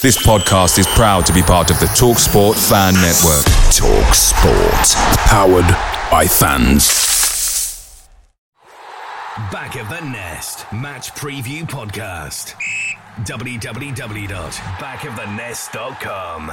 This podcast is proud to be part of the TalkSport Fan Network. TalkSport. Powered by fans. Back of the Nest. Match Preview Podcast. www.backofthenest.com.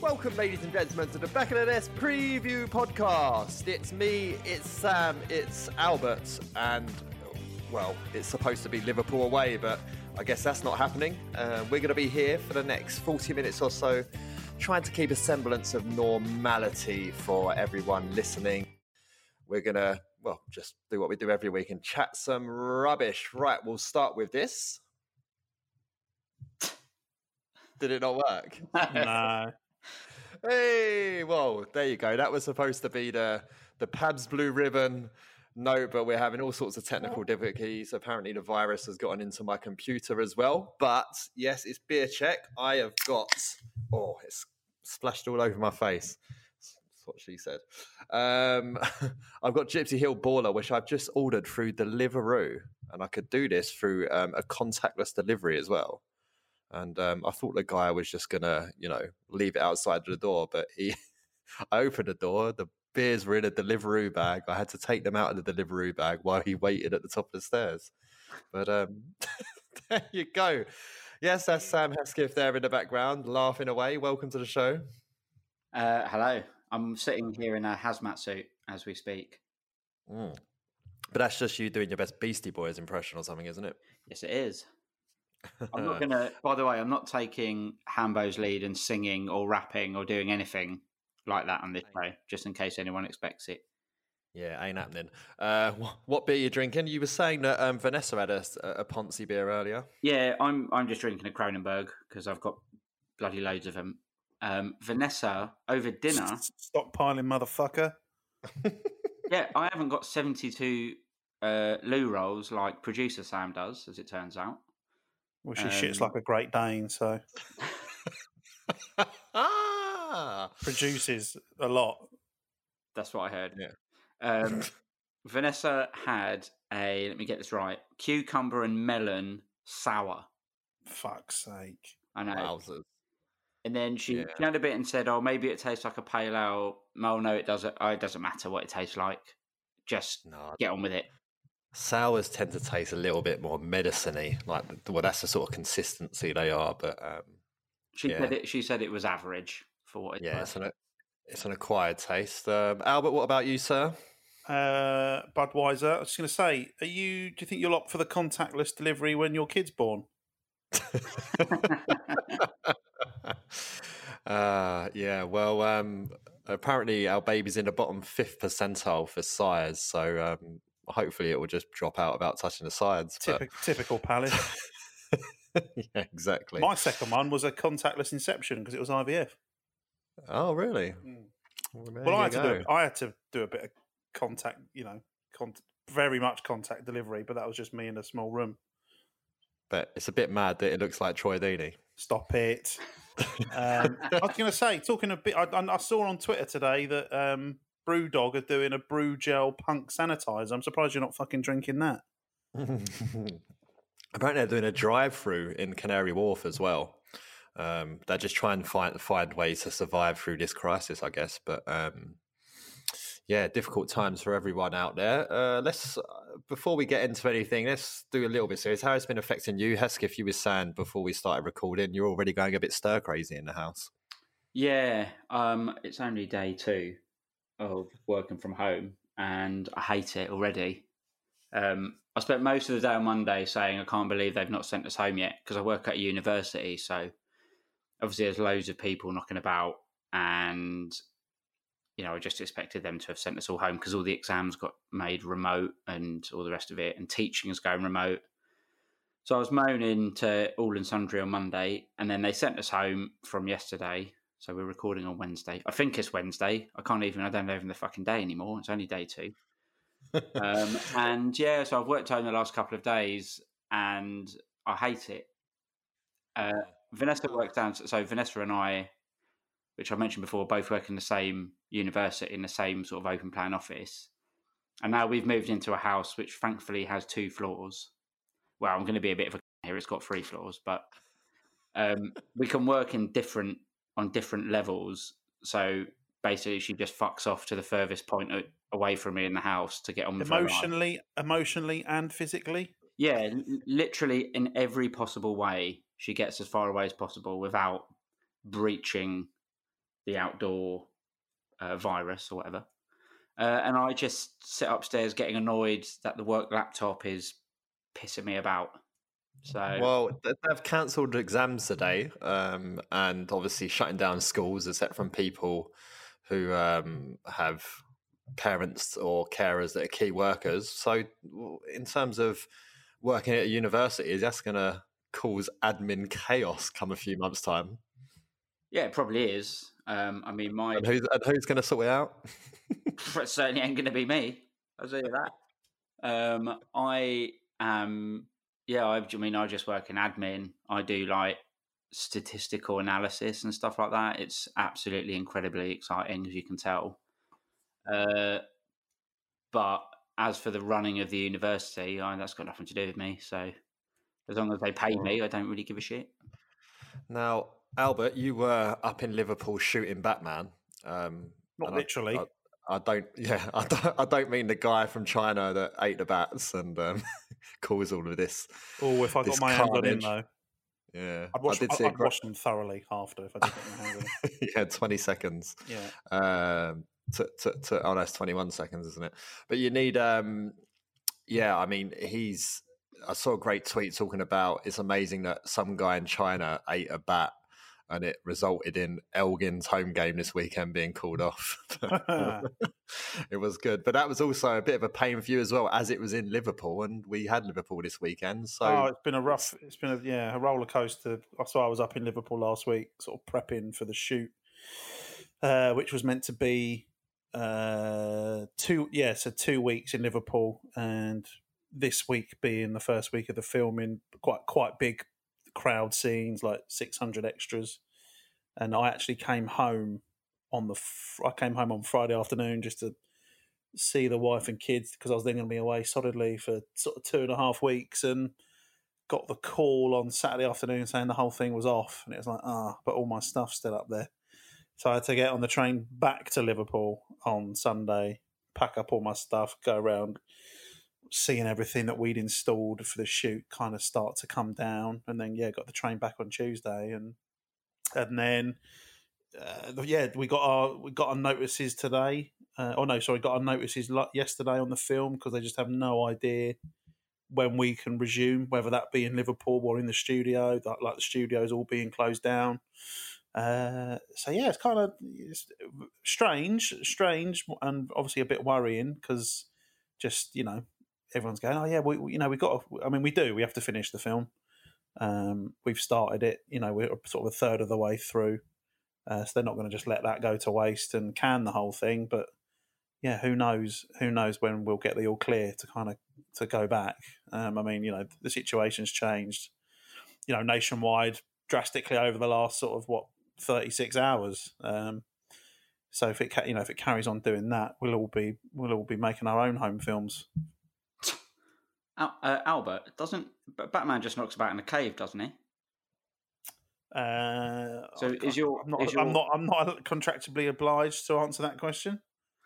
Welcome, ladies and gentlemen, to the Back of the Nest Preview Podcast. It's me, it's Sam, it's Albert, and, well, it's supposed to be Liverpool away, but I guess that's not happening. We're going to be here for the next 40 minutes or so, trying to keep a semblance of normality for everyone listening. We're going to, well, just do what we do every week and chat some rubbish. Right, we'll start with this. Did it not work? No. Hey, well, there you go. That was supposed to be the Pab's Blue Ribbon note, but we're having all sorts of technical difficulties. Apparently the virus has gotten into my computer as well. But yes, it's beer check. I have got, oh, it's splashed all over my face. That's what she said. I've got Gypsy Hill Baller, which I've just ordered through Deliveroo. And I could do this through a contactless delivery as well. And I thought the guy was just going to, you know, leave it outside the door. But I opened the door. The beers were in a Deliveroo bag. I had to take them out of the Deliveroo bag while he waited at the top of the stairs. But there you go. Yes, that's Sam Hesketh there in the background, laughing away. Welcome to the show. Hello. I'm sitting here in a hazmat suit as we speak. Mm. But that's just you doing your best Beastie Boys impression or something, isn't it? Yes, it is. I'm not going to, by the way, I'm not taking Hambo's lead and singing or rapping or doing anything like that on this show, just in case anyone expects it. Yeah, ain't happening. What beer are you drinking? You were saying that Vanessa had a Ponzi beer earlier. Yeah, I'm just drinking a Kronenbourg because I've got bloody loads of them. Vanessa, over dinner... Stockpiling, motherfucker. Yeah, I haven't got 72 loo rolls like producer Sam does, as it turns out. Well, she shits like a Great Dane, so produces a lot. That's what I heard. Yeah. Vanessa had a, let me get this right, cucumber and melon sour. Fuck's sake! I know. Wowzers. And then she had a bit and said, "Oh, maybe it tastes like a pale ale." Well, no, it doesn't. Oh, it doesn't matter what it tastes like. Just get on with it. Sours tend to taste a little bit more medicine-y. Like, well, that's the sort of consistency they are. But she said it was average for what it was. Yeah, it's an acquired taste. Albert, what about you, sir? Budweiser. I was just going to say, do you think you'll opt for the contactless delivery when your kid's born? Well, apparently our baby's in the bottom 5th percentile for sires, so. Hopefully it will just drop out without touching the sides. Typical Palace. Yeah, exactly. My second one was a contactless inception because it was IVF. Oh, really? Mm. Well, I had to do a bit of contact, you know, very much contact delivery, but that was just me in a small room. But it's a bit mad that it looks like Troy Deeney. Stop it. I was going to say, talking a bit, I saw on Twitter today that Brewdog are doing a brew gel punk sanitizer. I'm surprised you're not fucking drinking that. Apparently they're doing a drive-through in Canary Wharf as well. They're just trying to find ways to survive through this crisis, I guess. But yeah, difficult times for everyone out there. Let's before we get into anything, let's do a little bit serious. How it's been affecting you, Hesketh? If you were saying before we started recording, you're already going a bit stir crazy in the house. Yeah, it's only day two of working from home, and I hate it already. I spent most of the day on Monday saying I can't believe they've not sent us home yet, because I work at a university, so obviously there's loads of people knocking about, and you know I just expected them to have sent us all home because all the exams got made remote and all the rest of it, and teaching is going remote. So I was moaning to all and sundry on Monday, and then they sent us home from yesterday. So we're recording on Wednesday. I think it's Wednesday. I don't know even the fucking day anymore. It's only day two. And yeah, so I've worked home the last couple of days and I hate it. Vanessa works down. So Vanessa and I, which I mentioned before, both work in the same university in the same sort of open plan office. And now we've moved into a house which thankfully has two floors. Well, I'm going to be a bit of a here. It's got three floors, but we can work in different levels. So basically she just fucks off to the furthest point away from me in the house to get on with emotionally and physically. Yeah, literally in every possible way. She gets as far away as possible without breaching the outdoor virus or whatever. And I just sit upstairs getting annoyed that the work laptop is pissing me about. So well, they've cancelled exams today, and obviously shutting down schools except from people who have parents or carers that are key workers. So in terms of working at universities, that's going to cause admin chaos come a few months' time. Yeah, it probably is. I mean, who's going to sort it out? It certainly ain't going to be me. I'll tell you that. I just work in admin. I do like statistical analysis and stuff like that. It's absolutely incredibly exciting, as you can tell. But as for the running of the university, that's got nothing to do with me. So as long as they pay me, I don't really give a shit. Now, Albert, you were up in Liverpool shooting Batman. Not literally. I don't mean the guy from China that ate the bats and cause all of this. Oh, if I got my hands on him though. Yeah. I'd wash them thoroughly after if I didn't get my hands on him. Yeah, 20 seconds. Yeah. Oh, that's 21 seconds, isn't it? But you need I saw a great tweet talking about it's amazing that some guy in China ate a bat and it resulted in Elgin's home game this weekend being called off. It was good. But that was also a bit of a pain for you as well, as it was in Liverpool, and we had Liverpool this weekend. So it's been a roller coaster. So I was up in Liverpool last week, sort of prepping for the shoot, which was meant to be 2 weeks in Liverpool, and this week being the first week of the filming, quite big crowd scenes, like 600 extras, and I actually came home on Friday afternoon just to see the wife and kids, because I was then going to be away solidly for sort of 2.5 weeks, and got the call on Saturday afternoon saying the whole thing was off, and it was like but all my stuff's still up there, so I had to get on the train back to Liverpool on Sunday, pack up all my stuff, go around seeing everything that we'd installed for the shoot kind of start to come down, and then got the train back on Tuesday, and then we got our notices today. Got our notices yesterday on the film, because they just have no idea when we can resume, whether that be in Liverpool or in the studio. Like the studio's all being closed down. It's kind of strange, and obviously a bit worrying because just everyone's going, we have to finish the film. We've started it, we're sort of a third of the way through. So they're not going to just let that go to waste and can the whole thing. But yeah, who knows when we'll get the all clear to go back. The situation's changed, nationwide drastically over the last 36 hours. So if it, you know, if it carries on doing that, we'll all be making our own home films. Albert, doesn't Batman just knocks about in a cave, doesn't he? I'm not contractually obliged to answer that question.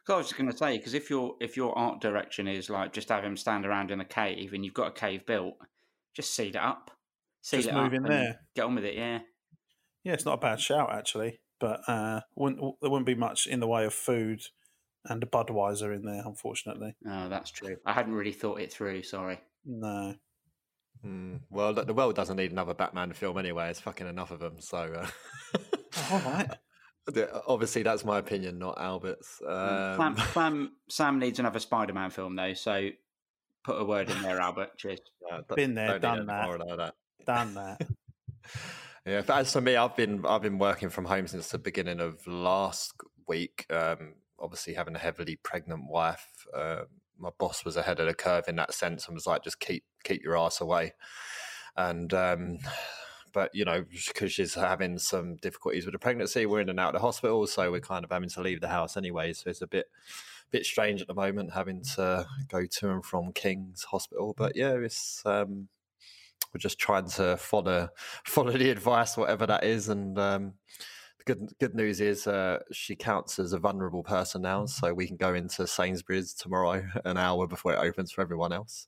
I was just going to say, because if your art direction is like just have him stand around in a cave and you've got a cave built, just seed it up, and get on with it. Yeah, it's not a bad shout actually, but there wouldn't be much in the way of food and a Budweiser in there, unfortunately. Oh, that's true. I hadn't really thought it through. Sorry. No. Well, the world doesn't need another Batman film anyway. It's fucking enough of them. So. All right. Obviously, that's my opinion, not Albert's. Sam needs another Spider-Man film, though, so put a word in there, Albert. Cheers. Been there, done that. Yeah, but as for me, I've been working from home since the beginning of last week. Obviously, having a heavily pregnant wife, my boss was ahead of the curve in that sense and was like, just keep your ass away. And... But, you know, because she's having some difficulties with the pregnancy, we're in and out of the hospital, so we're kind of having to leave the house anyway. So it's a bit strange at the moment having to go to and from King's Hospital. But, yeah, it's we're just trying to follow the advice, whatever that is. And the good news is she counts as a vulnerable person now, so we can go into Sainsbury's tomorrow an hour before it opens for everyone else.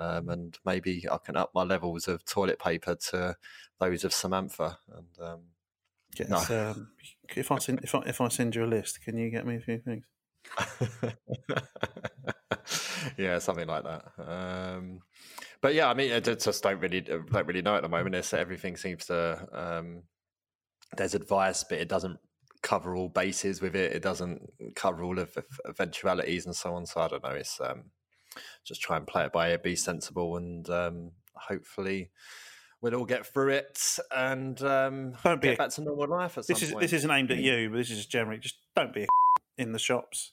And maybe I can up my levels of toilet paper to those of Samantha. And if I send you a list, can you get me a few things? Yeah, something like that. But yeah, I mean, I just don't really know at the moment. It's everything seems to there's advice, but it doesn't cover all bases with it. It doesn't cover all of eventualities and so on. So I don't know. It's just try and play it by ear, be sensible, and hopefully we'll all get through it and don't get back to normal life at some point. This isn't aimed at you, but this is generally just don't be a in the shops.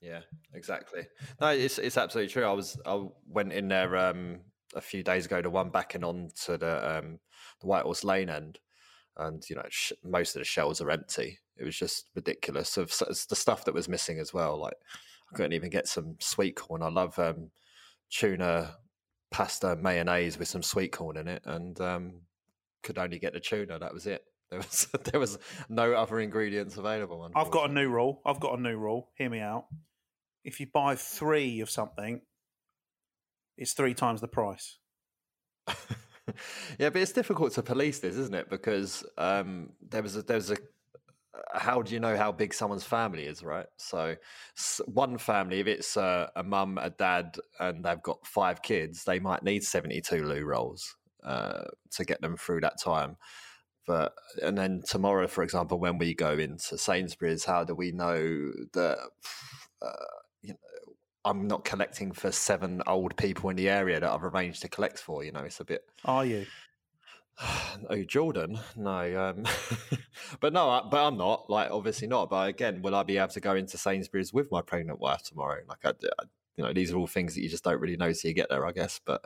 Yeah, exactly. No, it's absolutely true. I went in there a few days ago to one backing on to the Whitehorse Lane end, and you know most of the shelves are empty. It was just ridiculous of the stuff that was missing as well, like. I couldn't even get some sweet corn. I love tuna, pasta, mayonnaise with some sweet corn in it, and could only get the tuna. That was it. There was no other ingredients available. I've got a new rule. Hear me out. If you buy 3 of something, it's 3 times the price. Yeah, but it's difficult to police this, isn't it? Because there was a how do you know how big someone's family is, right? So one family, if it's a mum, a dad, and they've got 5 kids, they might need 72 loo rolls to get them through that time. And then tomorrow, for example, when we go into Sainsbury's, how do we know that I'm not collecting for 7 old people in the area that I've arranged to collect for? You know, it's a bit... Are you? Oh, Jordan? No. But I'm not. Like, obviously not. But again, will I be able to go into Sainsbury's with my pregnant wife tomorrow? Like, these are all things that you just don't really know till you get there, I guess. But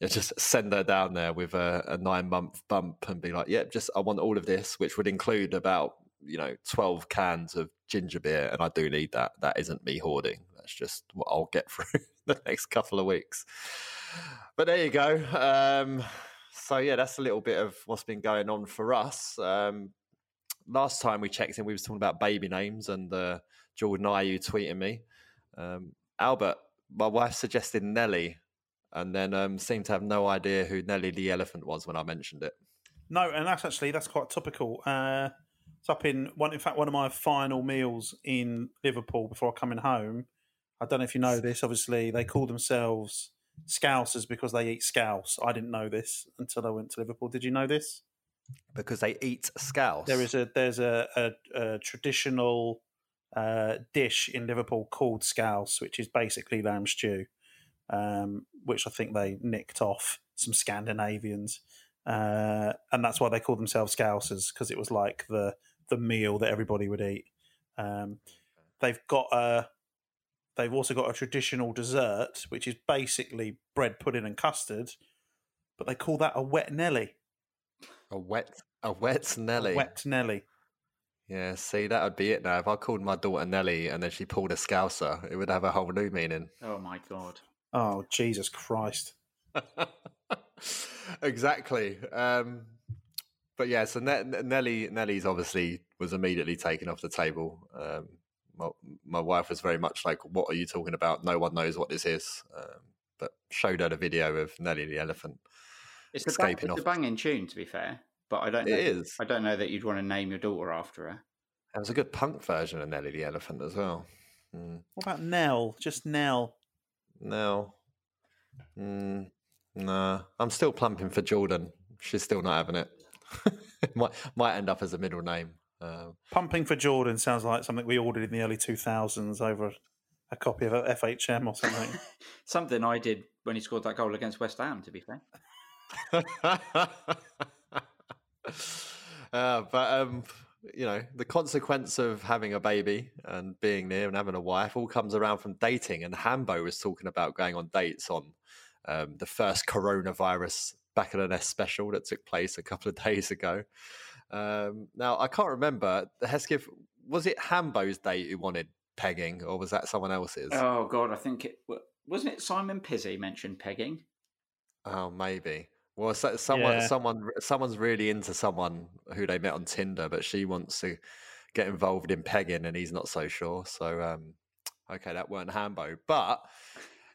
just send her down there with a 9-month bump and be like, "Yep, just I want all of this," which would include about 12 cans of ginger beer, and I do need that. That isn't me hoarding. That's just what I'll get through the next couple of weeks. But there you go. So, yeah, that's a little bit of what's been going on for us. Last time we checked in, we was talking about baby names and Jordan Ayew tweeting me. Albert, my wife suggested Nelly and then seemed to have no idea who Nelly the elephant was when I mentioned it. No, and that's quite topical. It's up in, one of my final meals in Liverpool before coming home. I don't know if you know this, obviously, they call themselves... Scousers because they eat scouse. I didn't know this until I went to Liverpool. Did you know this? Because they eat scouse. There's a traditional dish in Liverpool called scouse, which is basically lamb stew, which I think they nicked off some Scandinavians, and that's why they call themselves scousers because it was like the meal that everybody would eat. They've also got a traditional dessert, which is basically bread pudding and custard, but they call that a wet Nelly. A wet Nelly. Yeah, see, that would be it now. If I called my daughter Nelly and then she pulled a Scouser, it would have a whole new meaning. Oh, my God. Oh, Jesus Christ. Exactly. But yeah, so Nelly's obviously was immediately taken off the table. My wife was very much like, what are you talking about? No one knows what this is. But showed her the video of Nelly the elephant escaping off. It's a banging tune, to be fair. But I don't know that you'd want to name your daughter after her. There was a good punk version of Nelly the elephant as well. Mm. What about Nell? Just Nell. Nell. Mm. Nah, I'm still plumping for Jordan. She's still not having it. Might end up as a middle name. Pumping for Jordan sounds like something we ordered in the early 2000s over a copy of FHM or something. Something I did when he scored that goal against West Ham, to be fair. But you know, the consequence of having a baby and being there and having a wife all comes around from dating. And Hambo was talking about going on dates on the first coronavirus Back of the Nest special that took place a couple of days ago. Now, I can't remember, Hesketh, was it Hambo's date who wanted pegging, or was that someone else's? Oh, God, I think it... Wasn't it Simon Pizzi mentioned pegging? Oh, maybe. Well, someone's really into someone who they met on Tinder, but she wants to get involved in pegging, and he's not so sure. So, okay, that weren't Hambo. But...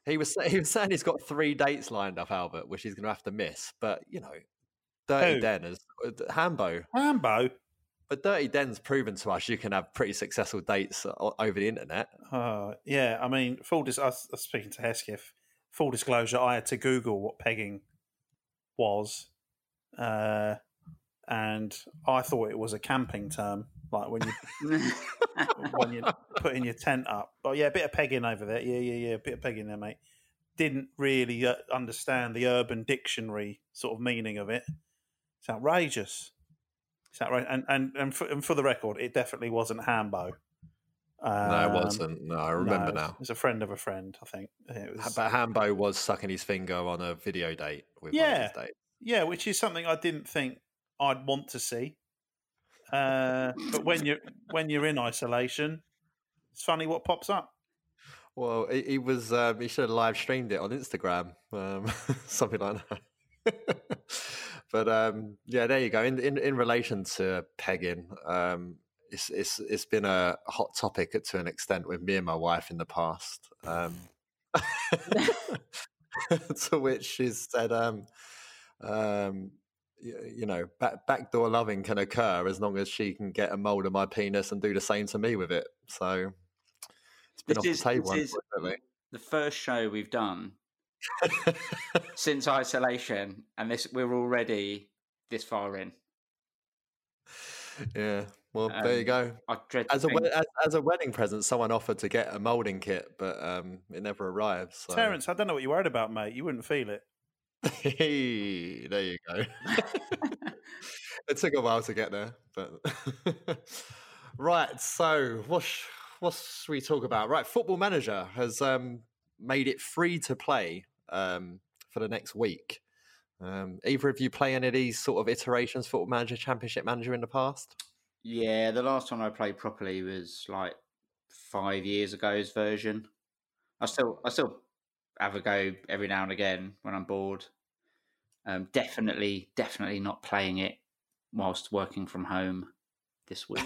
He was saying he's got 3 dates lined up, Albert, which he's going to have to miss. But, you know, Dirty Den is... Hambo. Hambo? But Dirty Den's proven to us you can have pretty successful dates over the internet. Yeah, I mean, I was speaking to Hesketh. Full disclosure, I had to Google what pegging was. And I thought it was a camping term, like when you when you're putting your tent up. But yeah, a bit of pegging over there. Yeah, a bit of pegging there, mate. Didn't really understand the urban dictionary sort of meaning of it. It's outrageous. And for the record, it definitely wasn't Hambo. No, it wasn't. No, I remember now. It was a friend of a friend, I think. But Hambo was sucking his finger on a video date with one of his dates. Yeah, which is something I didn't think I'd want to see, but when you're in isolation, it's funny what pops up. Well, he was he should have live streamed it on Instagram, something like that. But yeah, there you go. In relation to pegging, it's been a hot topic to an extent with me and my wife in the past. To which she said, you know, backdoor loving can occur as long as she can get a mold of my penis and do the same to me with it. So it's been off the table. This is the first show we've done since isolation, and we're already this far in. Yeah, well, there you go. As a wedding present, someone offered to get a moulding kit, but it never arrived. So. Terence, I don't know what you're worried about, mate. You wouldn't feel it. Hey, there you go. It took a while to get there, but right. So, what should we talk about? Right, Football Manager has made it free to play for the next week. Either of you play any of these sort of iterations, Football Manager, Championship Manager, in the past? Yeah, the last time I played properly was like 5 years ago's version. I still have a go every now and again when I'm bored. Definitely not playing it whilst working from home this week.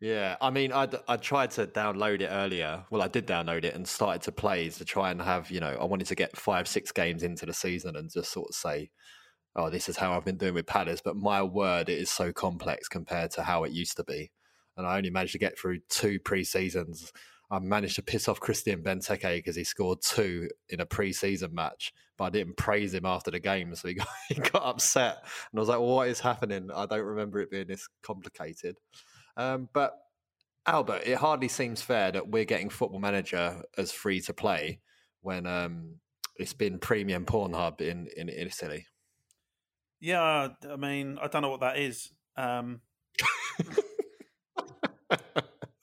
Yeah, I mean, I tried to download it earlier. Well, I did download it and started to play to try and have, you know, I wanted to get 5-6 games into the season and just sort of say, oh, this is how I've been doing with Palace. But my word, it is so complex compared to how it used to be. And I only managed to get through 2 pre-seasons. I managed to piss off Christian Benteke because he scored 2 in a pre-season match, but I didn't praise him after the game, so he got upset. And I was like, well, what is happening? I don't remember it being this complicated. But, Albert, it hardly seems fair that we're getting Football Manager as free to play when it's been premium Pornhub in Italy. Yeah, I mean, I don't know what that is.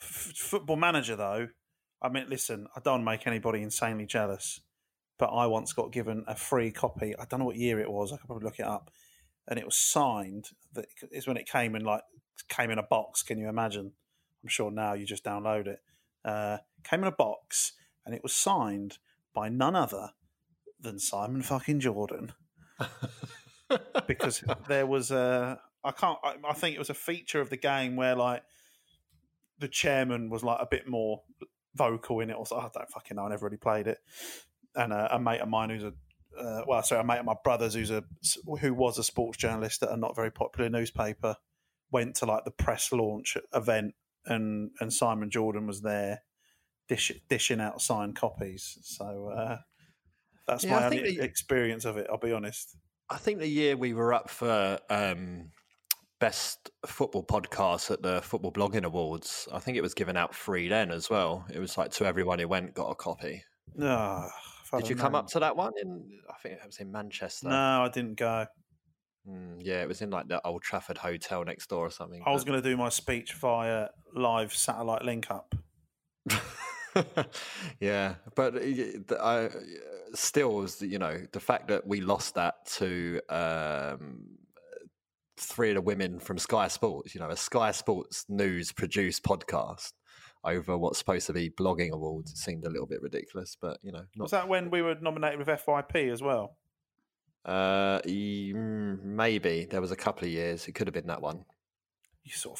Football Manager, though, I mean, listen, I don't want to make anybody insanely jealous, but I once got given a free copy. I don't know what year it was. I could probably look it up. And it was signed. It's when it came in like came in a box. Can you imagine? I'm sure now you just download it. Came in a box and it was signed by none other than Simon fucking Jordan. Because there was a... I think it was a feature of the game where, like, the chairman was, like, a bit more vocal in it. Or so. I don't fucking know. I never really played it. And a mate of mine who's a... a mate of my brother's who was a sports journalist at a not very popular newspaper went to, like, the press launch event and Simon Jordan was there dishing out signed copies. So that's my only experience of it, I'll be honest. I think the year we were up for Best Football Podcast at the Football Blogging Awards, I think it was given out free then as well. It was like to everyone who went got a copy. Did you come up to that one? I think it was in Manchester. No, I didn't go. Yeah, it was in like the Old Trafford Hotel next door or something. I was going to do my speech via live satellite link up. Yeah, but I still was, you know, the fact that we lost that to three of the women from Sky Sports, you know, a Sky Sports news produced podcast over what's supposed to be blogging awards, it seemed a little bit ridiculous, but you know. Was that when we were nominated with FYP as well? Maybe there was a couple of years. It could have been that one. You sort of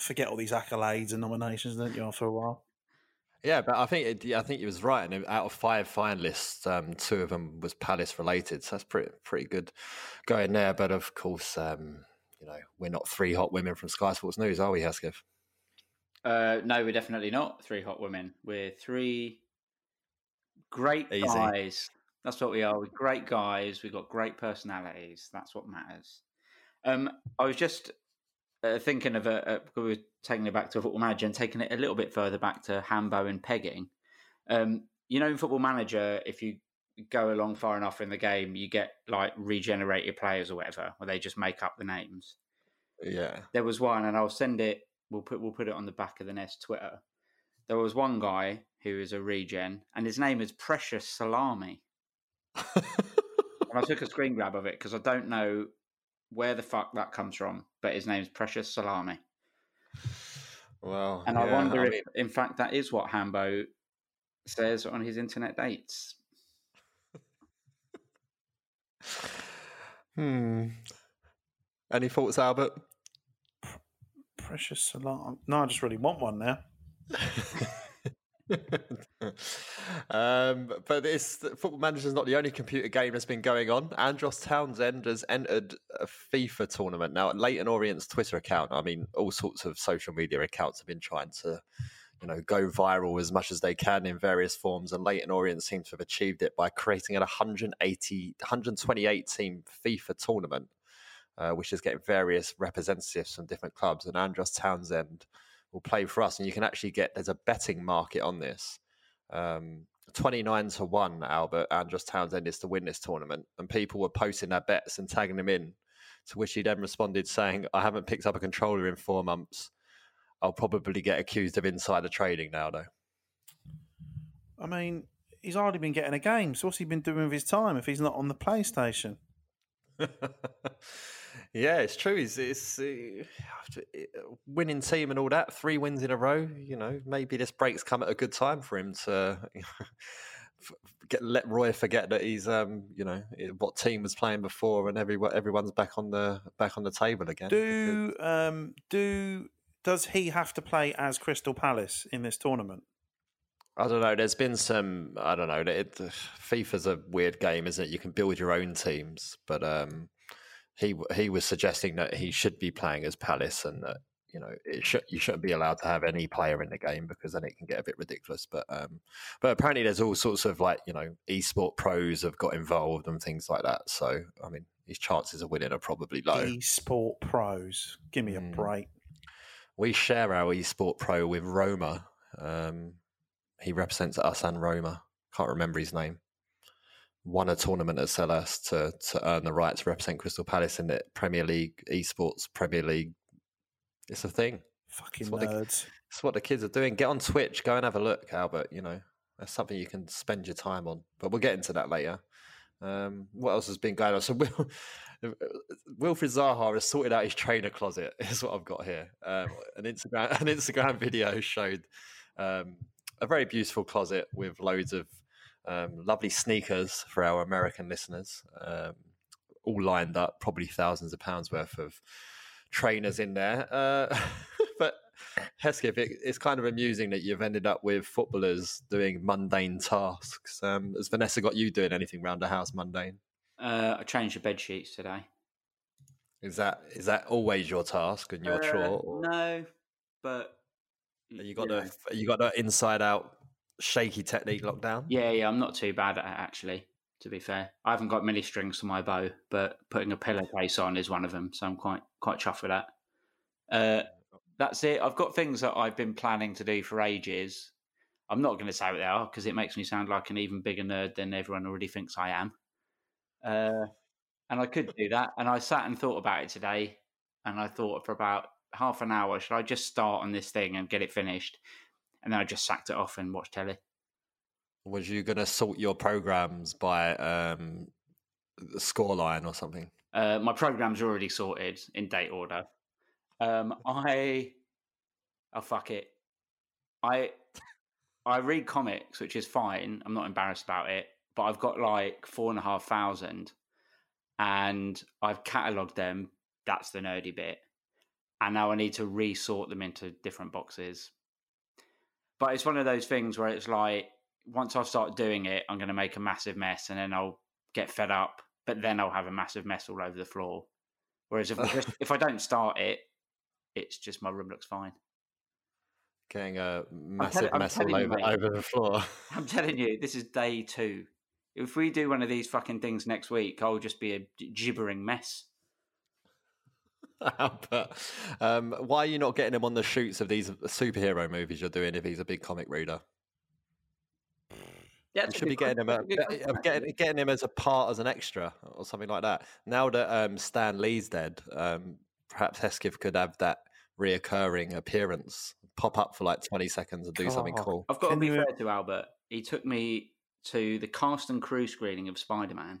forget all these accolades and nominations, don't you, after a while? Yeah, but I think he was right. And out of 5 finalists, 2 of them was Palace related, so that's pretty good going there. But of course, you know, we're not 3 hot women from Sky Sports News, are we, Haskiff? No, we're definitely not 3 hot women. We're 3 great guys. That's what we are. We're great guys. We've got great personalities. That's what matters. I was just thinking of we were taking it back to Football Manager and taking it a little bit further back to Hambo and pegging. You know, in Football Manager, if you go along far enough in the game, you get like regenerated players or whatever, where they just make up the names. Yeah. There was one, and I'll send it. We'll put it on the Back of the Nest Twitter. There was one guy who is a regen, and his name is Precious Salami. And I took a screen grab of it because I don't know where the fuck that comes from, but his name's Precious Salami. Well, and I wonder if, in fact, that is what Hambo says on his internet dates. Any thoughts, Albert? Precious Salami. No, I just really want one now. But this Football Manager is not the only computer game that's been going on. Andros Townsend has entered a FIFA tournament now at Leighton Orient's Twitter account. I mean, all sorts of social media accounts have been trying to, you know, go viral as much as they can in various forms, and Leighton Orient seems to have achieved it by creating an 128 team FIFA tournament, which is getting various representatives from different clubs, and Andros Townsend will play for us. And you can actually get, there's a betting market on this. 29-1, Albert, Andros Townsend is to win this tournament. And people were posting their bets and tagging him in, to which he then responded saying, "I haven't picked up a controller in 4 months. I'll probably get accused of insider trading now, though." I mean, he's hardly been getting a game. So what's he been doing with his time if he's not on the PlayStation? Yeah, it's true. It's winning team and all that. 3 wins in a row. You know, maybe this break's come at a good time for him to let Roy forget that he's, you know, what team was playing before, and everyone's back on the table again. Does he have to play as Crystal Palace in this tournament? I don't know. There's been some. I don't know. FIFA's a weird game, isn't it? You can build your own teams, but he was suggesting that he should be playing as Palace, and that, you know, you shouldn't be allowed to have any player in the game because then it can get a bit ridiculous. But apparently, there's all sorts of, like, you know, eSport pros have got involved and things like that. So I mean, his chances of winning are probably low. eSport pros, give me a break. We share our eSport pro with Roma. He represents us and Roma. Can't remember his name. Won a tournament at Selhurst to earn the right to represent Crystal Palace in the Premier League, eSports Premier League. It's a thing. Fucking nerds. It's what the kids are doing. Get on Twitch. Go and have a look, Albert. You know, that's something you can spend your time on. But we'll get into that later. What else has been going on? So Wilfried Zaha has sorted out his trainer closet, is what I've got here. An Instagram video showed a very beautiful closet with loads of lovely sneakers for our American listeners, all lined up, probably thousands of pounds worth of trainers in there. But Hesketh, it's kind of amusing that you've ended up with footballers doing mundane tasks. Has Vanessa got you doing anything round the house mundane? I changed the bed sheets today. Is that always your task and your chore? Or... No, but you got the inside out shaky technique locked down. Yeah, I'm not too bad at it, actually. To be fair, I haven't got many strings to my bow, but putting a pillowcase on is one of them. So I'm quite chuffed with that. That's it. I've got things that I've been planning to do for ages. I'm not going to say what they are because it makes me sound like an even bigger nerd than everyone already thinks I am. And I could do that. And I sat and thought about it today. And I thought for about half an hour, should I just start on this thing and get it finished? And then I just sacked it off and watched telly. Was you going to sort your programs by the scoreline or something? My program's already sorted in date order. Fuck it. I read comics, which is fine. I'm not embarrassed about it, but I've got like 4,500 and I've catalogued them. That's the nerdy bit. And now I need to resort them into different boxes. But it's one of those things where it's like, once I start doing it, I'm going to make a massive mess and then I'll get fed up, but then I'll have a massive mess all over the floor. Whereas if I don't start it, it's just my room looks fine. Getting a massive mess all over the floor. I'm telling you, this is day 2. If we do one of these fucking things next week, I'll just be a gibbering mess. But, why are you not getting him on the shoots of these superhero movies you're doing if he's a big comic reader? Yeah, should be getting him as a part, as an extra or something like that. Now that Stan Lee's dead, perhaps Hesketh could have that reoccurring appearance, pop up for like 20 seconds and do something cool. I've got to be fair to Albert. He took me to the cast and crew screening of Spider-Man.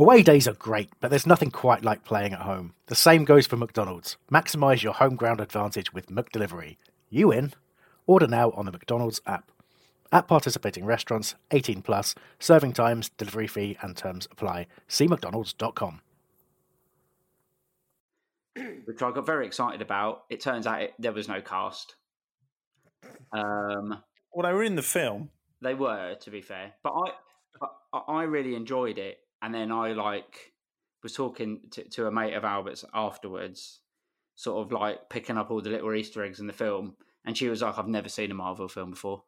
Away days are great, but there's nothing quite like playing at home. The same goes for McDonald's. Maximise your home ground advantage with McDelivery. You in? Order now on the McDonald's app. At participating restaurants, 18 plus, serving times, delivery fee and terms apply. See mcdonalds.com. Which I got very excited about. It turns out there was no cast. Well, they were in the film. They were, to be fair. But I really enjoyed it. And then I was talking to a mate of Albert's afterwards, sort of like picking up all the little Easter eggs in the film. And she was like, I've never seen a Marvel film before.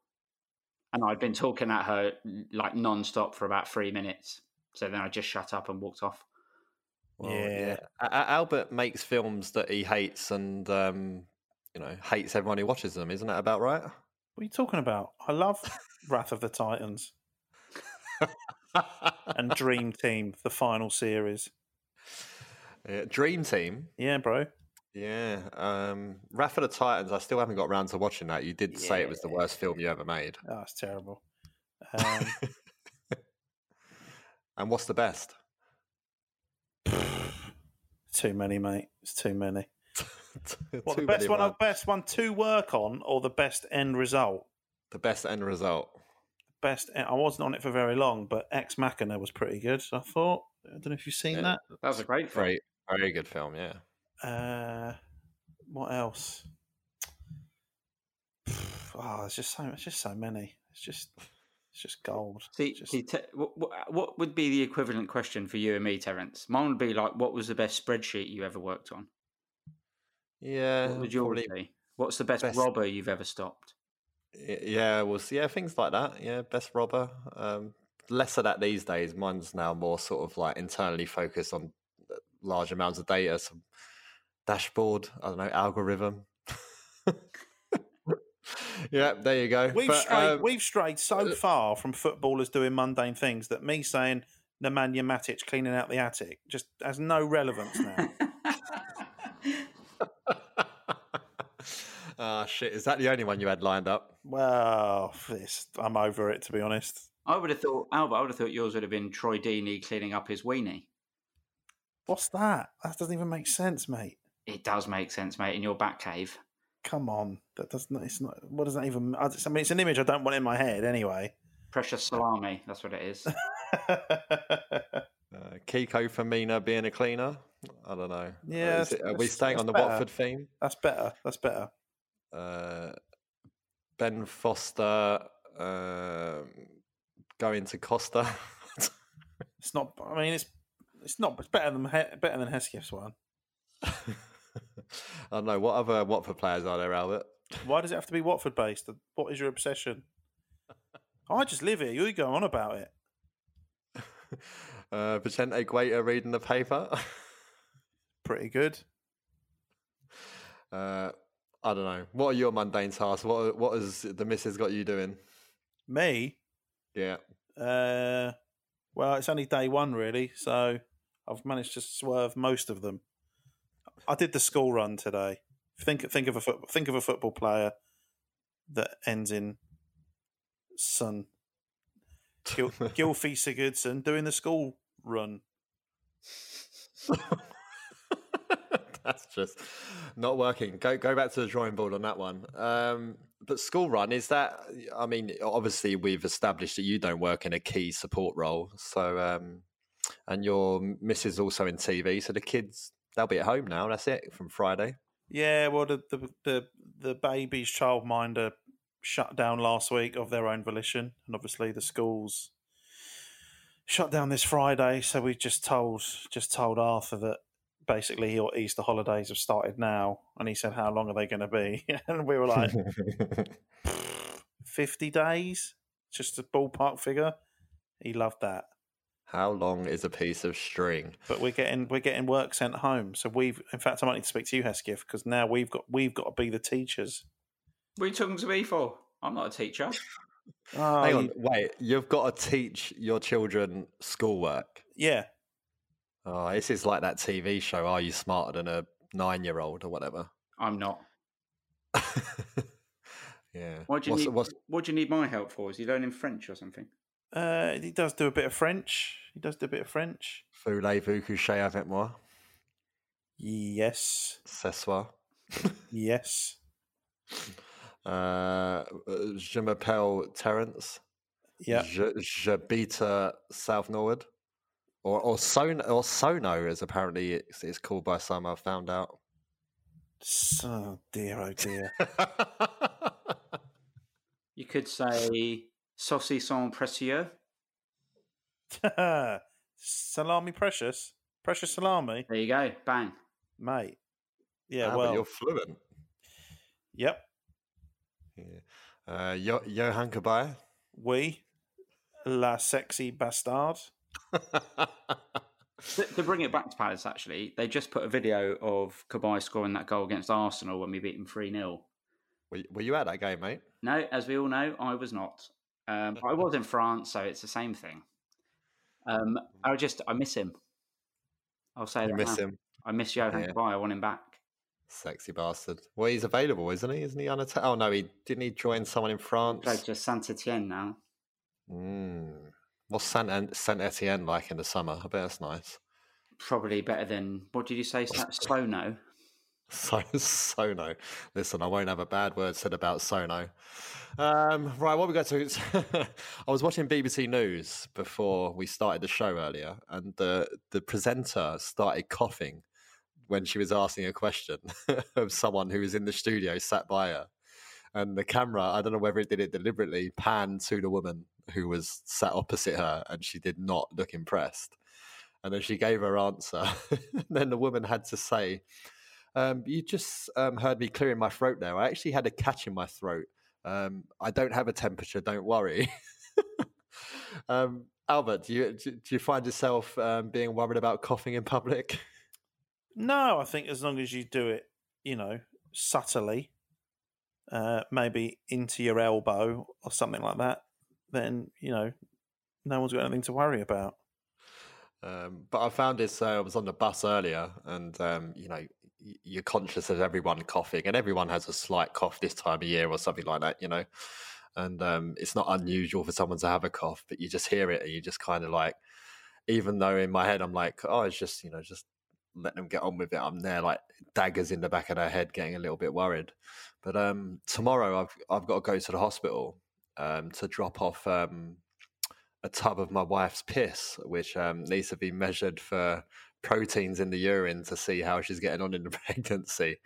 And I'd been talking at her like non-stop for about 3 minutes. So then I just shut up and walked off. Well, yeah. Albert makes films that he hates and, hates everyone who watches them. Isn't that about right? What are you talking about? I love Wrath of the Titans. And Dream Team, the final series. Yeah, Dream Team? Yeah, bro. Yeah. Wrath of the Titans, I still haven't got around to watching that. You did say it was the worst film you ever made. Oh, it's terrible. And what's the best? Too many, mate. It's too many. What, the best one, to work on or the best end result? The best end result. I wasn't on it for very long, but Ex Machina was pretty good, I thought. I don't know if you've seen that. That was a great film. Very good film, yeah. What else? Oh, there's just so many. It's just gold. What would be the equivalent question for you and me, Terence? Mine would be like, what was the best spreadsheet you ever worked on? Yeah. What would yours be? What's the best robber you've ever stopped? Yeah, we'll see. Yeah, things like that. Yeah, best robber. Less of that these days. Mine's now more sort of like internally focused on large amounts of data, some dashboard, I don't know, algorithm. Yeah, there you go. We've strayed so far from footballers doing mundane things that me saying Nemanja Matic cleaning out the attic just has no relevance now. Ah, shit. Is that the only one you had lined up? Well, I'm over it, to be honest. I would have thought, Albert, I would have thought yours would have been Troy Deeney cleaning up his weenie. What's that? That doesn't even make sense, mate. It does make sense, mate, in your back cave. Come on. That doesn't, it's not, what does that even, I mean, it's an image I don't want in my head anyway. Precious Salami, that's what it is. Kiko Femina being a cleaner? I don't know. Yeah. Are we staying on the better. Watford theme? That's better. Ben Foster going to Costa. It's not. I mean, it's not. It's better than Hesketh's one. I don't know what other Watford players are there, Albert. Why does it have to be Watford based? What is your obsession? I just live here. You go on about it. Vicente Guaita reading the paper. Pretty good. I don't know. What are your mundane tasks? What has the missus got you doing? Me? Yeah. Well, it's only day one, really, so I've managed to swerve most of them. I did the school run today. Think of a football player that ends in son. Gylfi Sigurdsson doing the school run. That's just not working. Go back to the drawing board on that one. But school run, is that, I mean, obviously we've established that you don't work in a key support role. So, and your missus is also in TV. So the kids, they'll be at home now. That's it from Friday. Yeah, well, the baby's childminder shut down last week of their own volition. And obviously the school's shut down this Friday. So we just told Arthur that, basically, your Easter holidays have started now. And he said, how long are they going to be? And we were like, 50 days? Just a ballpark figure. He loved that. How long is a piece of string? But we're getting work sent home. So in fact, I might need to speak to you, Hesketh, because now we've got to be the teachers. What are you talking to me for? I'm not a teacher. Hang on, wait. You've got to teach your children schoolwork? Yeah. Oh, this is like that TV show, Are You Smarter Than a 9-Year-Old or whatever? I'm not. Yeah. What do you need my help for? Is he learning French or something? He does do a bit of French. Voulez-vous coucher avec moi? Yes. Ce soir? Yes. Je m'appelle Terence. Yeah. J'habite South Norwood. Or Sono, as apparently it's called by some, I've found out. Oh, dear, oh, dear. You could say saucisson précieux. Salami precious. Precious salami. There you go. Bang. Mate. Yeah, well. You're fluent. Yep. Yeah. Johan Kabay. Oui. La sexy bastard. To bring it back to Palace, actually, they just put a video of Kabay scoring that goal against Arsenal when we beat them 3-0. Were you at that game, mate? No, as we all know, I was not. But I was in France, so it's the same thing. I miss him. I'll say that. I miss Johan Kabay. I want him back. Sexy bastard. Well, he's available, isn't he? Isn't he on oh no, he join someone in France? He played to Saint-Étienne now. What's Saint-Étienne like in the summer? I bet that's nice. Probably better than, what did you say, Sono? Sono. Listen, I won't have a bad word said about Sono. Right, what we got to... I was watching BBC News before we started the show earlier, and the presenter started coughing when she was asking a question of someone who was in the studio sat by her. And the camera, I don't know whether it did it deliberately, panned to the woman who was sat opposite her, and she did not look impressed. And then she gave her answer. And then the woman had to say, you just heard me clearing my throat there. I actually had a catch in my throat I don't have a temperature, don't worry. Albert, do you find yourself being worried about coughing in public? No, I think as long as you do it, you know, subtly, maybe into your elbow or something like that, then, you know, no one's got anything to worry about. But I found this, I was on the bus earlier and, you know, you're conscious of everyone coughing and everyone has a slight cough this time of year or something like that, you know, and it's not unusual for someone to have a cough, but you just hear it and you just kind of like, even though in my head I'm like, oh, it's just, you know, just let them get on with it. I'm there like daggers in the back of their head getting a little bit worried. But tomorrow I've got to go to the hospital to drop off a tub of my wife's piss, which needs to be measured for proteins in the urine to see how she's getting on in the pregnancy.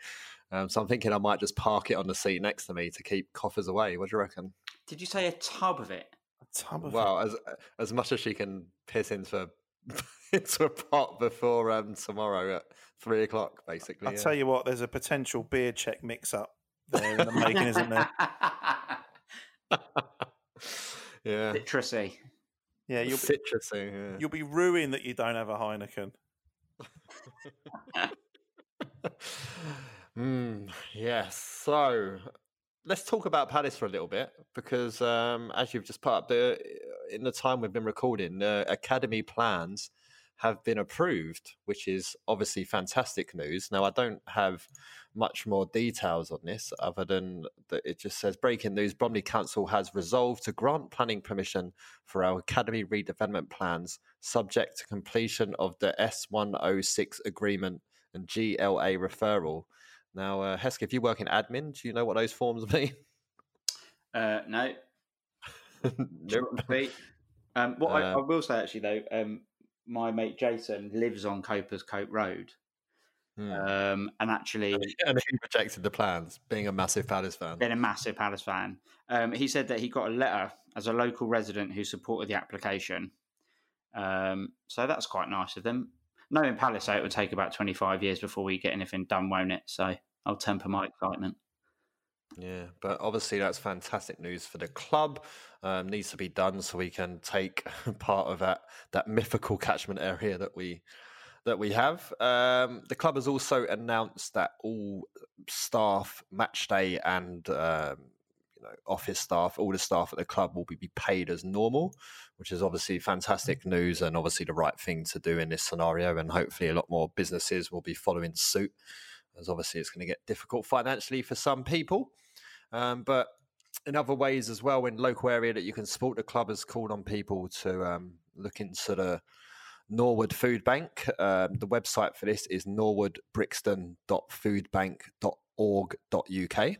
So I'm thinking I might just park it on the seat next to me to keep coughers away. What do you reckon? Did you say a tub of it? A tub of it? Well, as much as she can piss into a pot before tomorrow at 3:00, basically. I'll tell you what, there's a potential beer check mix-up there in the making, isn't there? Yeah. Citrusy. Yeah, you'll be ruined that you don't have a Heineken. Yes. So let's talk about Palace for a little bit because, as you've just put up, in the time we've been recording, the academy plans have been approved, which is obviously fantastic news. Now, I don't have much more details on this other than that it just says, breaking news, Bromley Council has resolved to grant planning permission for our academy redevelopment plans subject to completion of the S106 agreement and GLA referral. Now, Heske, if you work in admin, do you know what those forms mean? No. Nope. What I will say, actually, though, my mate Jason lives on Copers Cope Road. And actually... And he rejected the plans, being a massive Palace fan. He said that he got a letter as a local resident who supported the application. So that's quite nice of them. Knowing Palace, though, it would take about 25 years before we get anything done, won't it? So I'll temper my excitement. Yeah, but obviously that's fantastic news for the club. Needs to be done so we can take part of that mythical catchment area that we have. The club has also announced that all staff, match day and office staff, all the staff at the club will be paid as normal, which is obviously fantastic news and obviously the right thing to do in this scenario. And hopefully a lot more businesses will be following suit, as obviously it's going to get difficult financially for some people. But in other ways as well, in local area that you can support, the club has called on people to look into the Norwood Food Bank. The website for this is norwoodbrixton.foodbank.org.uk.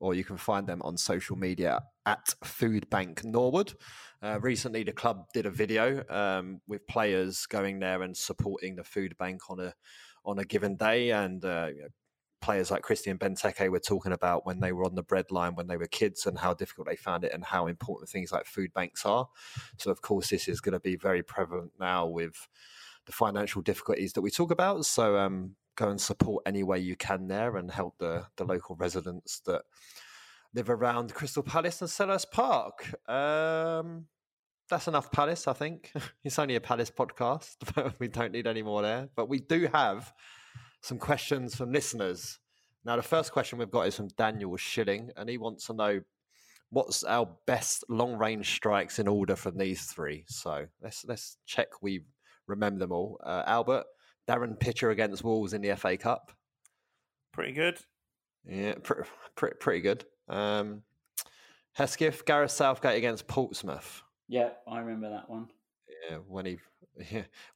or you can find them on social media at Food Bank Norwood. Recently, the club did a video with players going there and supporting the food bank on a given day. And players like Christian Benteke were talking about when they were on the breadline when they were kids and how difficult they found it and how important things like food banks are. So, of course, this is going to be very prevalent now with the financial difficulties that we talk about. So, go and support any way you can there and help the local residents that live around Crystal Palace and Sellers Park. That's enough Palace, I think. It's only a Palace podcast, but we don't need any more there. But we do have some questions from listeners. Now, the first question we've got is from Daniel Schilling, and he wants to know what's our best long-range strikes in order from these three. So let's check we remember them all. Albert, Darren Pitcher against Wolves in the FA Cup. Pretty good. Yeah, pretty good. Hesketh, Gareth Southgate against Portsmouth. Yeah, I remember that one. Yeah,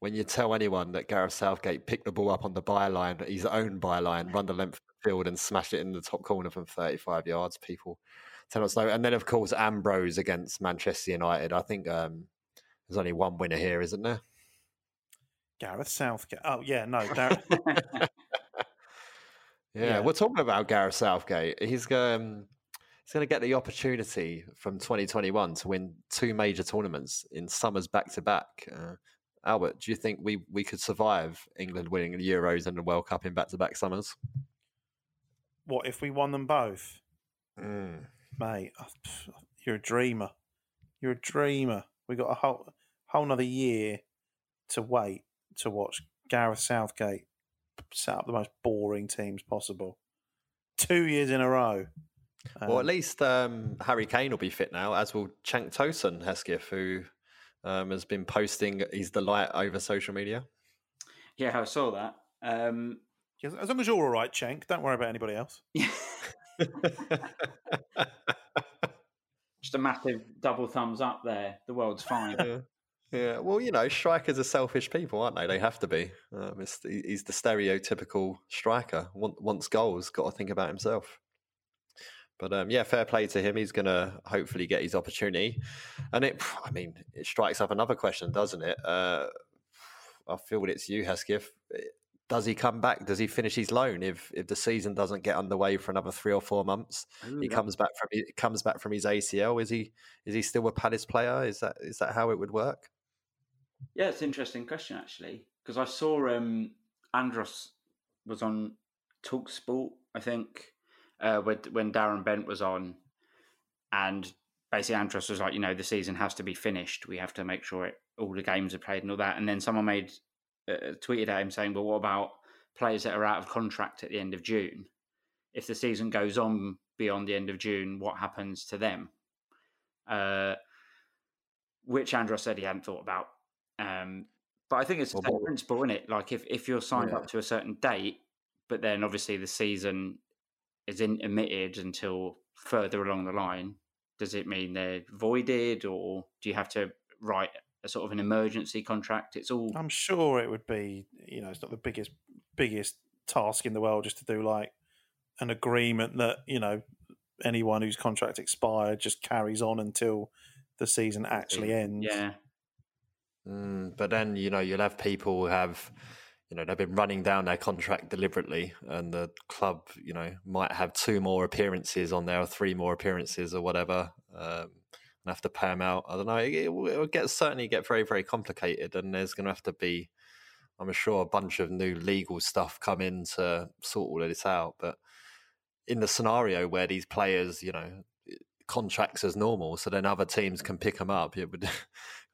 when you tell anyone that Gareth Southgate picked the ball up on the byline, his own byline, run the length of the field and smashed it in the top corner from 35 yards, people tell us no. And then, of course, Ambrose against Manchester United. I think there's only one winner here, isn't there? Gareth Southgate. Oh, yeah, no. Yeah, we're talking about Gareth Southgate. He's going to get the opportunity from 2021 to win two major tournaments in summers back-to-back. Albert, do you think we could survive England winning the Euros and the World Cup in back-to-back summers? What, if we won them both? Mate, you're a dreamer. You're a dreamer. We got a whole another year to wait to watch Gareth Southgate set up the most boring teams possible. 2 years in a row. Well, at least Harry Kane will be fit now, as will Cenk Tosun Hesketh, who has been posting his delight over social media. Yeah, I saw that. As long as you're all right, Cenk, don't worry about anybody else. Just a massive double thumbs up there. The world's fine. Yeah. Well, you know, strikers are selfish people, aren't they? They have to be. He's the stereotypical striker. Wants goals, got to think about himself. But yeah, fair play to him. He's going to hopefully get his opportunity. And it strikes up another question, doesn't it? I feel it's you, Hesketh. Does he come back? Does he finish his loan if the season doesn't get underway for another 3 or 4 months? He comes back from his ACL. Is he still a Palace player? Is that how it would work? Yeah, it's an interesting question actually, because I saw Andros was on TalkSport, I think, when Darren Bent was on, and basically Andros was like, you know, the season has to be finished. We have to make sure all the games are played and all that. And then someone tweeted at him saying, well, what about players that are out of contract at the end of June? If the season goes on beyond the end of June, what happens to them? Which Andros said he hadn't thought about. But I think it's the same principle, isn't it? Like if you're signed up to a certain date, but then obviously the season is intermitted until further along the line, does it mean they're voided, or do you have to write a sort of an emergency contract? It's all. I'm sure it would be, you know, it's not the biggest task in the world just to do like an agreement that, you know, anyone whose contract expired just carries on until the season actually ends. Yeah. But then, you know, you'll have people who have, you know, they've been running down their contract deliberately, and the club, you know, might have 2 more appearances on there, or 3 more appearances, or whatever. Have to pay him out. I don't know. It will certainly get very, very complicated, and there's going to have to be, I'm sure, a bunch of new legal stuff come in to sort all of this out. But in the scenario where these players, you know, contracts as normal, so then other teams can pick them up. It would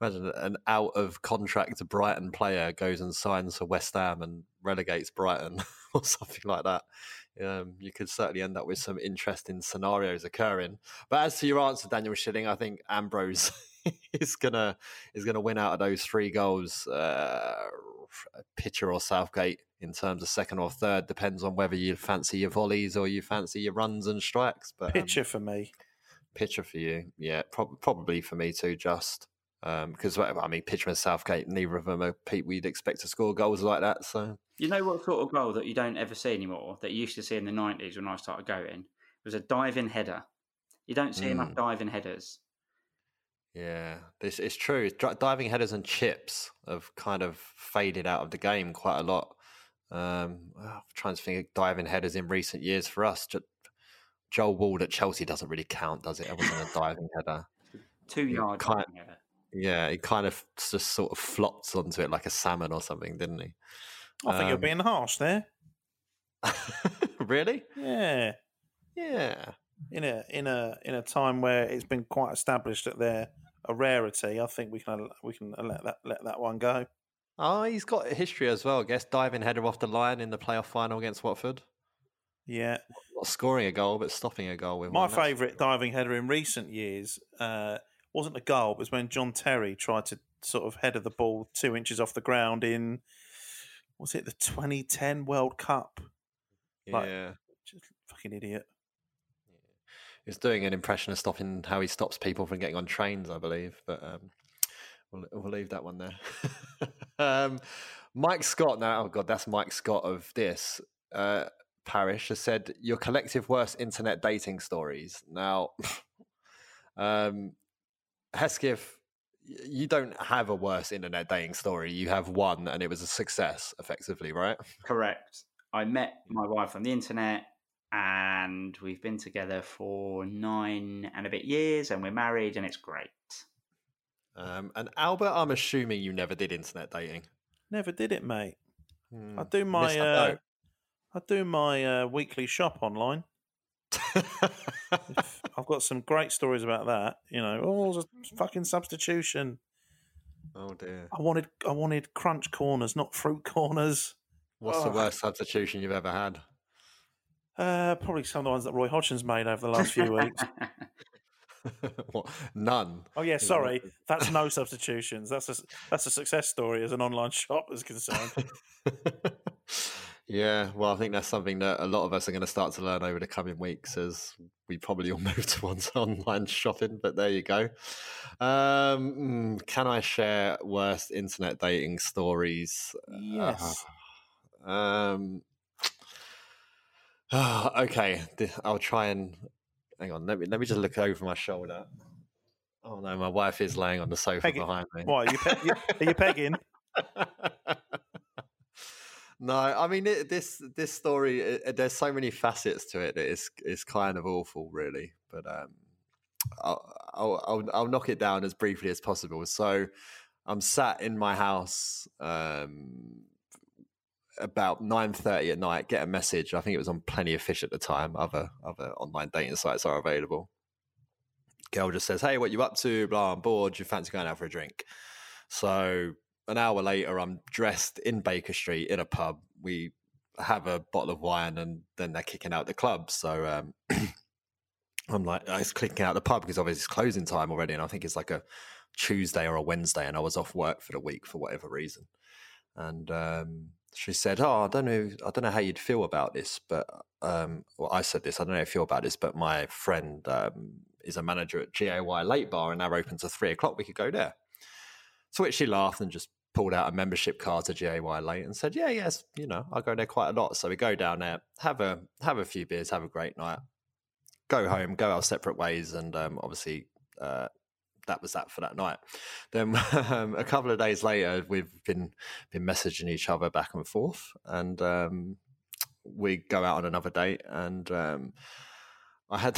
imagine an out of contract Brighton player goes and signs for West Ham and relegates Brighton or something like that. You could certainly end up with some interesting scenarios occurring. But as to your answer, Daniel Schilling, I think Ambrose is gonna win out of those 3 goals, Pitcher or Southgate, in terms of second or third. Depends on whether you fancy your volleys or you fancy your runs and strikes. But Pitcher for me. Pitcher for you, yeah. Probably for me too, just. Because, I mean, Pitcher and Southgate, neither of them are people we'd expect to score goals like that, so... You know what sort of goal that you don't ever see anymore, that you used to see in the 90s when I started going, was a diving header. You don't see enough diving headers. Yeah, it's true. Diving headers and chips have kind of faded out of the game quite a lot. I'm trying to think of diving headers in recent years for us. Joel Ward at Chelsea doesn't really count, does it? It wasn't a diving header. 2 yard diving header. Yeah, he kind of just sort of flopped onto it like a salmon or something, didn't he? I think you're being harsh there. Really? Yeah, yeah. In a time where it's been quite established that they're a rarity, I think we can let that one go. Oh, he's got history as well. I guess diving header off the line in the playoff final against Watford. Yeah, not scoring a goal, but stopping a goal with my favourite diving header in recent years. Wasn't a goal, but was when John Terry tried to sort of header the ball 2 inches off the ground in, was it the 2010 World Cup? Yeah. Like, just fucking idiot. He was doing an impression of stopping how he stops people from getting on trains, I believe. But we'll leave that one there. Mike Scott, now, oh God, that's Mike Scott of this. Parish has said, your collective worst internet dating stories. Now, Hesketh, you don't have a worse internet dating story. You have one, and it was a success, effectively, right? Correct. I met my wife on the internet, and we've been together for 9 and a bit years, and we're married, and it's great. And Albert, I'm assuming you never did internet dating. Never did it, mate. I do my weekly shop online. I I've got some great stories about that. You know, oh, it was a fucking substitution. Oh dear. I wanted crunch corners, not fruit corners. What's the worst substitution you've ever had? Probably some of the ones that Roy Hodgson's made over the last few weeks. What? None. Oh yeah, sorry. That's no substitutions. That's a success story as an online shop is concerned. Yeah, well, I think that's something that a lot of us are going to start to learn over the coming weeks as we probably all move towards online shopping, but there you go. Can I share worst internet dating stories? Yes. Okay, I'll try and... Hang on, let me just look over my shoulder. Oh, no, my wife is laying on the sofa behind me. Why? Are you pegging? No, I mean this story. There's so many facets to it that it's kind of awful, really. But I'll knock it down as briefly as possible. So I'm sat in my house about 9:30 at night. Get a message. I think it was on Plenty of Fish at the time. Other online dating sites are available. Girl just says, "Hey, what you up to? Blah, I'm bored. Do you fancy going out for a drink?" So. An hour later, I'm dressed in Baker Street in a pub. We have a bottle of wine and then they're kicking out the club. So I'm like, I was clicking out the pub because obviously it's closing time already. And I think it's like a Tuesday or a Wednesday and I was off work for the week for whatever reason. And she said, oh, I don't know how you'd feel about this, but I said this, I don't know how you feel about this, but my friend is a manager at GAY Late Bar and they're open to 3:00. We could go there. To which she laughed and just pulled out a membership card to GAY Late and said, yes, you know, I go there quite a lot. So we go down there, have a few beers, have a great night, go home, go our separate ways. And obviously that was that for that night. Then a couple of days later, we've been messaging each other back and forth and we go out on another date. And I had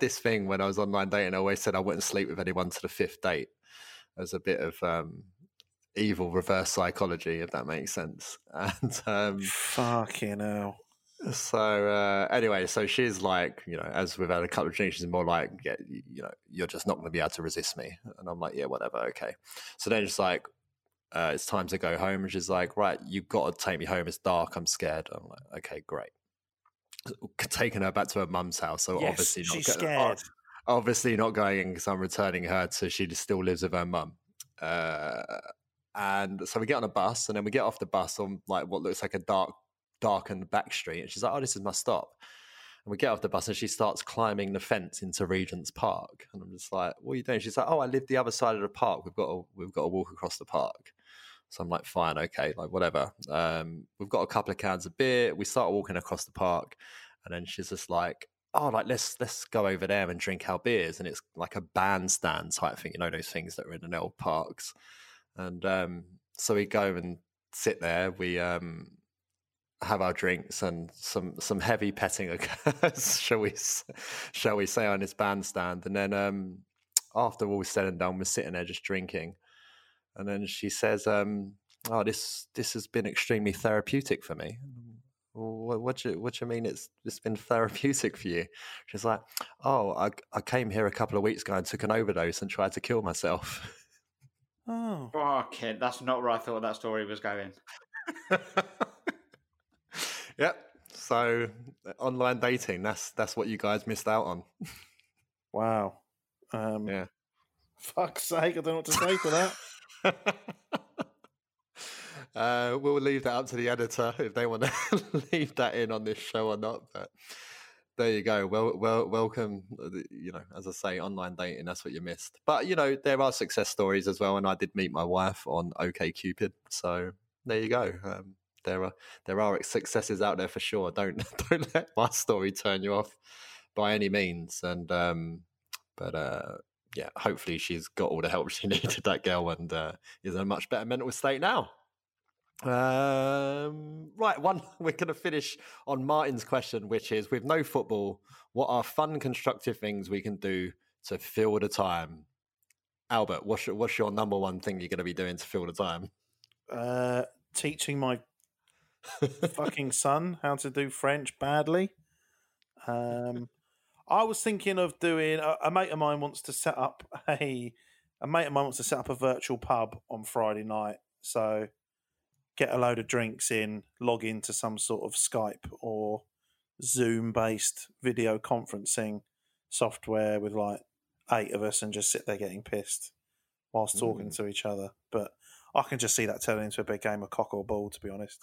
this thing when I was online dating, I always said I wouldn't sleep with anyone to the fifth date. As a bit of evil reverse psychology, if that makes sense. And fucking hell. So anyway, so she's like, you know, as we've had a couple of drinks, she's more like, yeah, you know, you're just not going to be able to resist me. And I'm like, yeah, whatever, okay. So then it's like, it's time to go home. And she's like, right, you've got to take me home. It's dark. I'm scared. I'm like, okay, great. Taking her back to her mum's house. So yes, obviously not scared. Obviously not going in because I'm returning her so she still lives with her mum. And so we get on a bus and then we get off the bus on like what looks like a darkened back street. And she's like, oh, this is my stop. And we get off the bus and she starts climbing the fence into Regent's Park. And I'm just like, what are you doing? She's like, oh, I live the other side of the park. We've got to walk across the park. So I'm like, fine, okay, like whatever. We've got a couple of cans of beer. We start walking across the park. And then she's just like, oh, like let's go over there and drink our beers. And it's like a bandstand type thing, you know, those things that are in the old parks. And so we go and sit there. We have our drinks and some heavy petting occurs, shall we say, on this bandstand. And then after all said and done, we're sitting there just drinking. And then she says, oh, this has been extremely therapeutic for me. What do you mean it's been therapeutic for you? She's like, oh, I came here a couple of weeks ago and took an overdose and tried to kill myself. Oh, kid, that's not where I thought that story was going. Yep. So online dating, that's what you guys missed out on. Wow. Yeah. Fuck's sake, I don't know what to say for that. We'll leave that up to the editor if they want to leave that in on this show or not. But there you go. Well, welcome. You know, as I say, online dating, that's what you missed. But, you know, there are success stories as well. And I did meet my wife on OkCupid. So there you go. There are successes out there for sure. Don't let my story turn you off by any means. And yeah, hopefully she's got all the help she needed, that girl, and is in a much better mental state now. Right, we're going to finish on Martin's question, which is, with no football, what are fun, constructive things we can do to fill the time? Albert, what's your number one thing you're going to be doing to fill the time? Teaching my fucking son how to do French badly. I was thinking of doing. A mate of mine wants to set up a virtual pub on Friday night. So get a load of drinks in, log into some sort of Skype or Zoom-based video conferencing software with like 8 of us and just sit there getting pissed whilst talking to each other. But I can just see that turning into a big game of cock or ball, to be honest.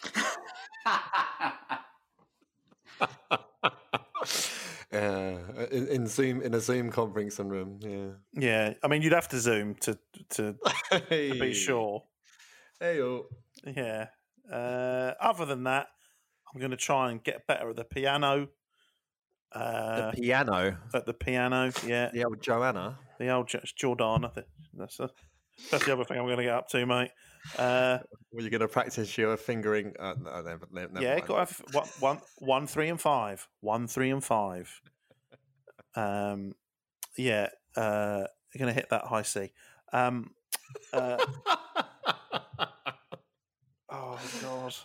In a Zoom conferencing room, yeah. I mean, you'd have to Zoom to be sure. Hey-o. Yeah. Other than that, I'm going to try and get better at the piano. Yeah. The old Joanna. The old Jordana. That's the other thing I'm going to get up to, mate. Well, you're going to practice your fingering. Never mind. Got to have 1, 3, and 5. 1, 3, and 5. You're going to hit that high C. Oh God.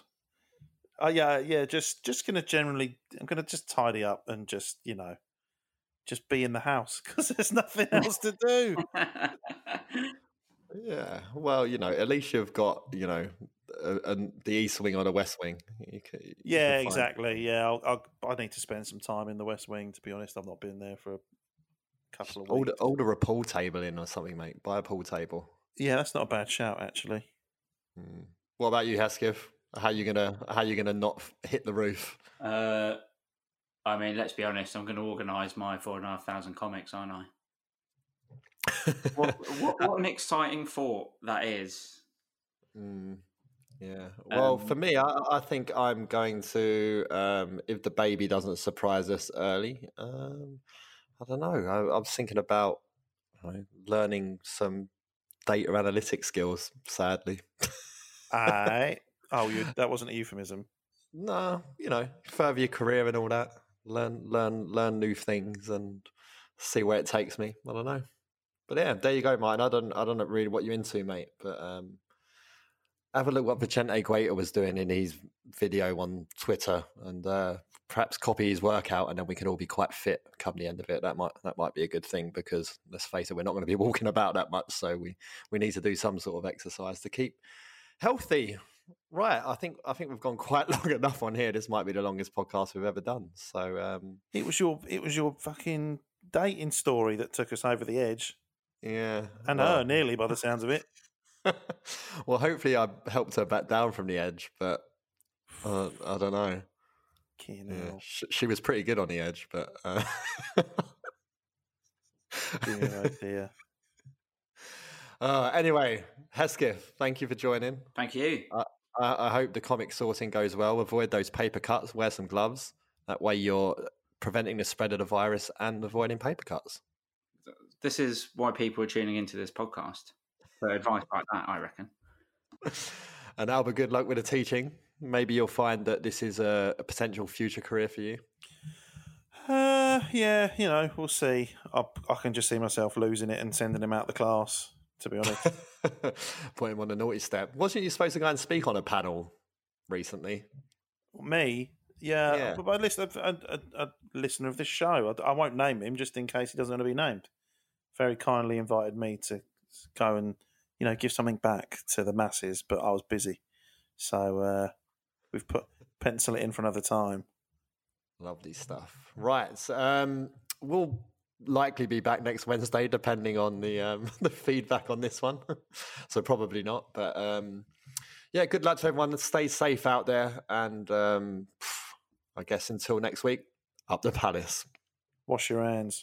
Yeah. Just going to generally, I'm going to just tidy up and just be in the house because there's nothing else to do. Yeah, well, at least you've got, the East Wing or the West Wing. You can exactly. Yeah, I need to spend some time in the West Wing, to be honest. I've not been there for a couple of weeks. Order a pool table in or something, mate. Buy a pool table. Yeah, that's not a bad shout, actually. Mm. What about you, Haskiff? How you gonna not hit the roof? I mean, let's be honest. I'm going to organise my 4,500 comics, aren't I? what an exciting thought that is. For me, I think I'm going to, if the baby doesn't surprise us early, I don't know, I'm thinking about learning some data analytics skills, sadly. That wasn't a euphemism. No, further your career and all that, learn new things and see where it takes me. I don't know. But yeah, there you go, Martin. I don't know really what you're into, mate. But have a look what Vicente Guaita was doing in his video on Twitter, and perhaps copy his workout, and then we can all be quite fit come the end of it. That might be a good thing because let's face it, we're not going to be walking about that much, so we need to do some sort of exercise to keep healthy. Right, I think we've gone quite long enough on here. This might be the longest podcast we've ever done. So it was your fucking dating story that took us over the edge. Yeah. And her, nearly, by the sounds of it. Well, hopefully I helped her back down from the edge, but I don't know. Yeah, she was pretty good on the edge, but... Dear, oh dear. Anyway, Hesketh, thank you for joining. Thank you. I hope the comic sorting goes well. Avoid those paper cuts, wear some gloves. That way you're preventing the spread of the virus and avoiding paper cuts. This is why people are tuning into this podcast. So advice like that, I reckon. And Albert, good luck with the teaching. Maybe you'll find that this is a potential future career for you. Yeah, we'll see. I can just see myself losing it and sending him out the class, to be honest. Put him on the naughty step. Wasn't you supposed to go and speak on a panel recently? Me? Yeah. But a listener of this show. I won't name him just in case he doesn't want to be named. Very kindly invited me to go and, give something back to the masses, but I was busy. So we've pencil it in for another time. Lovely stuff. Right. So, we'll likely be back next Wednesday, depending on the feedback on this one. So probably not. But good luck to everyone. Stay safe out there. And I guess until next week, up the Palace. Wash your hands.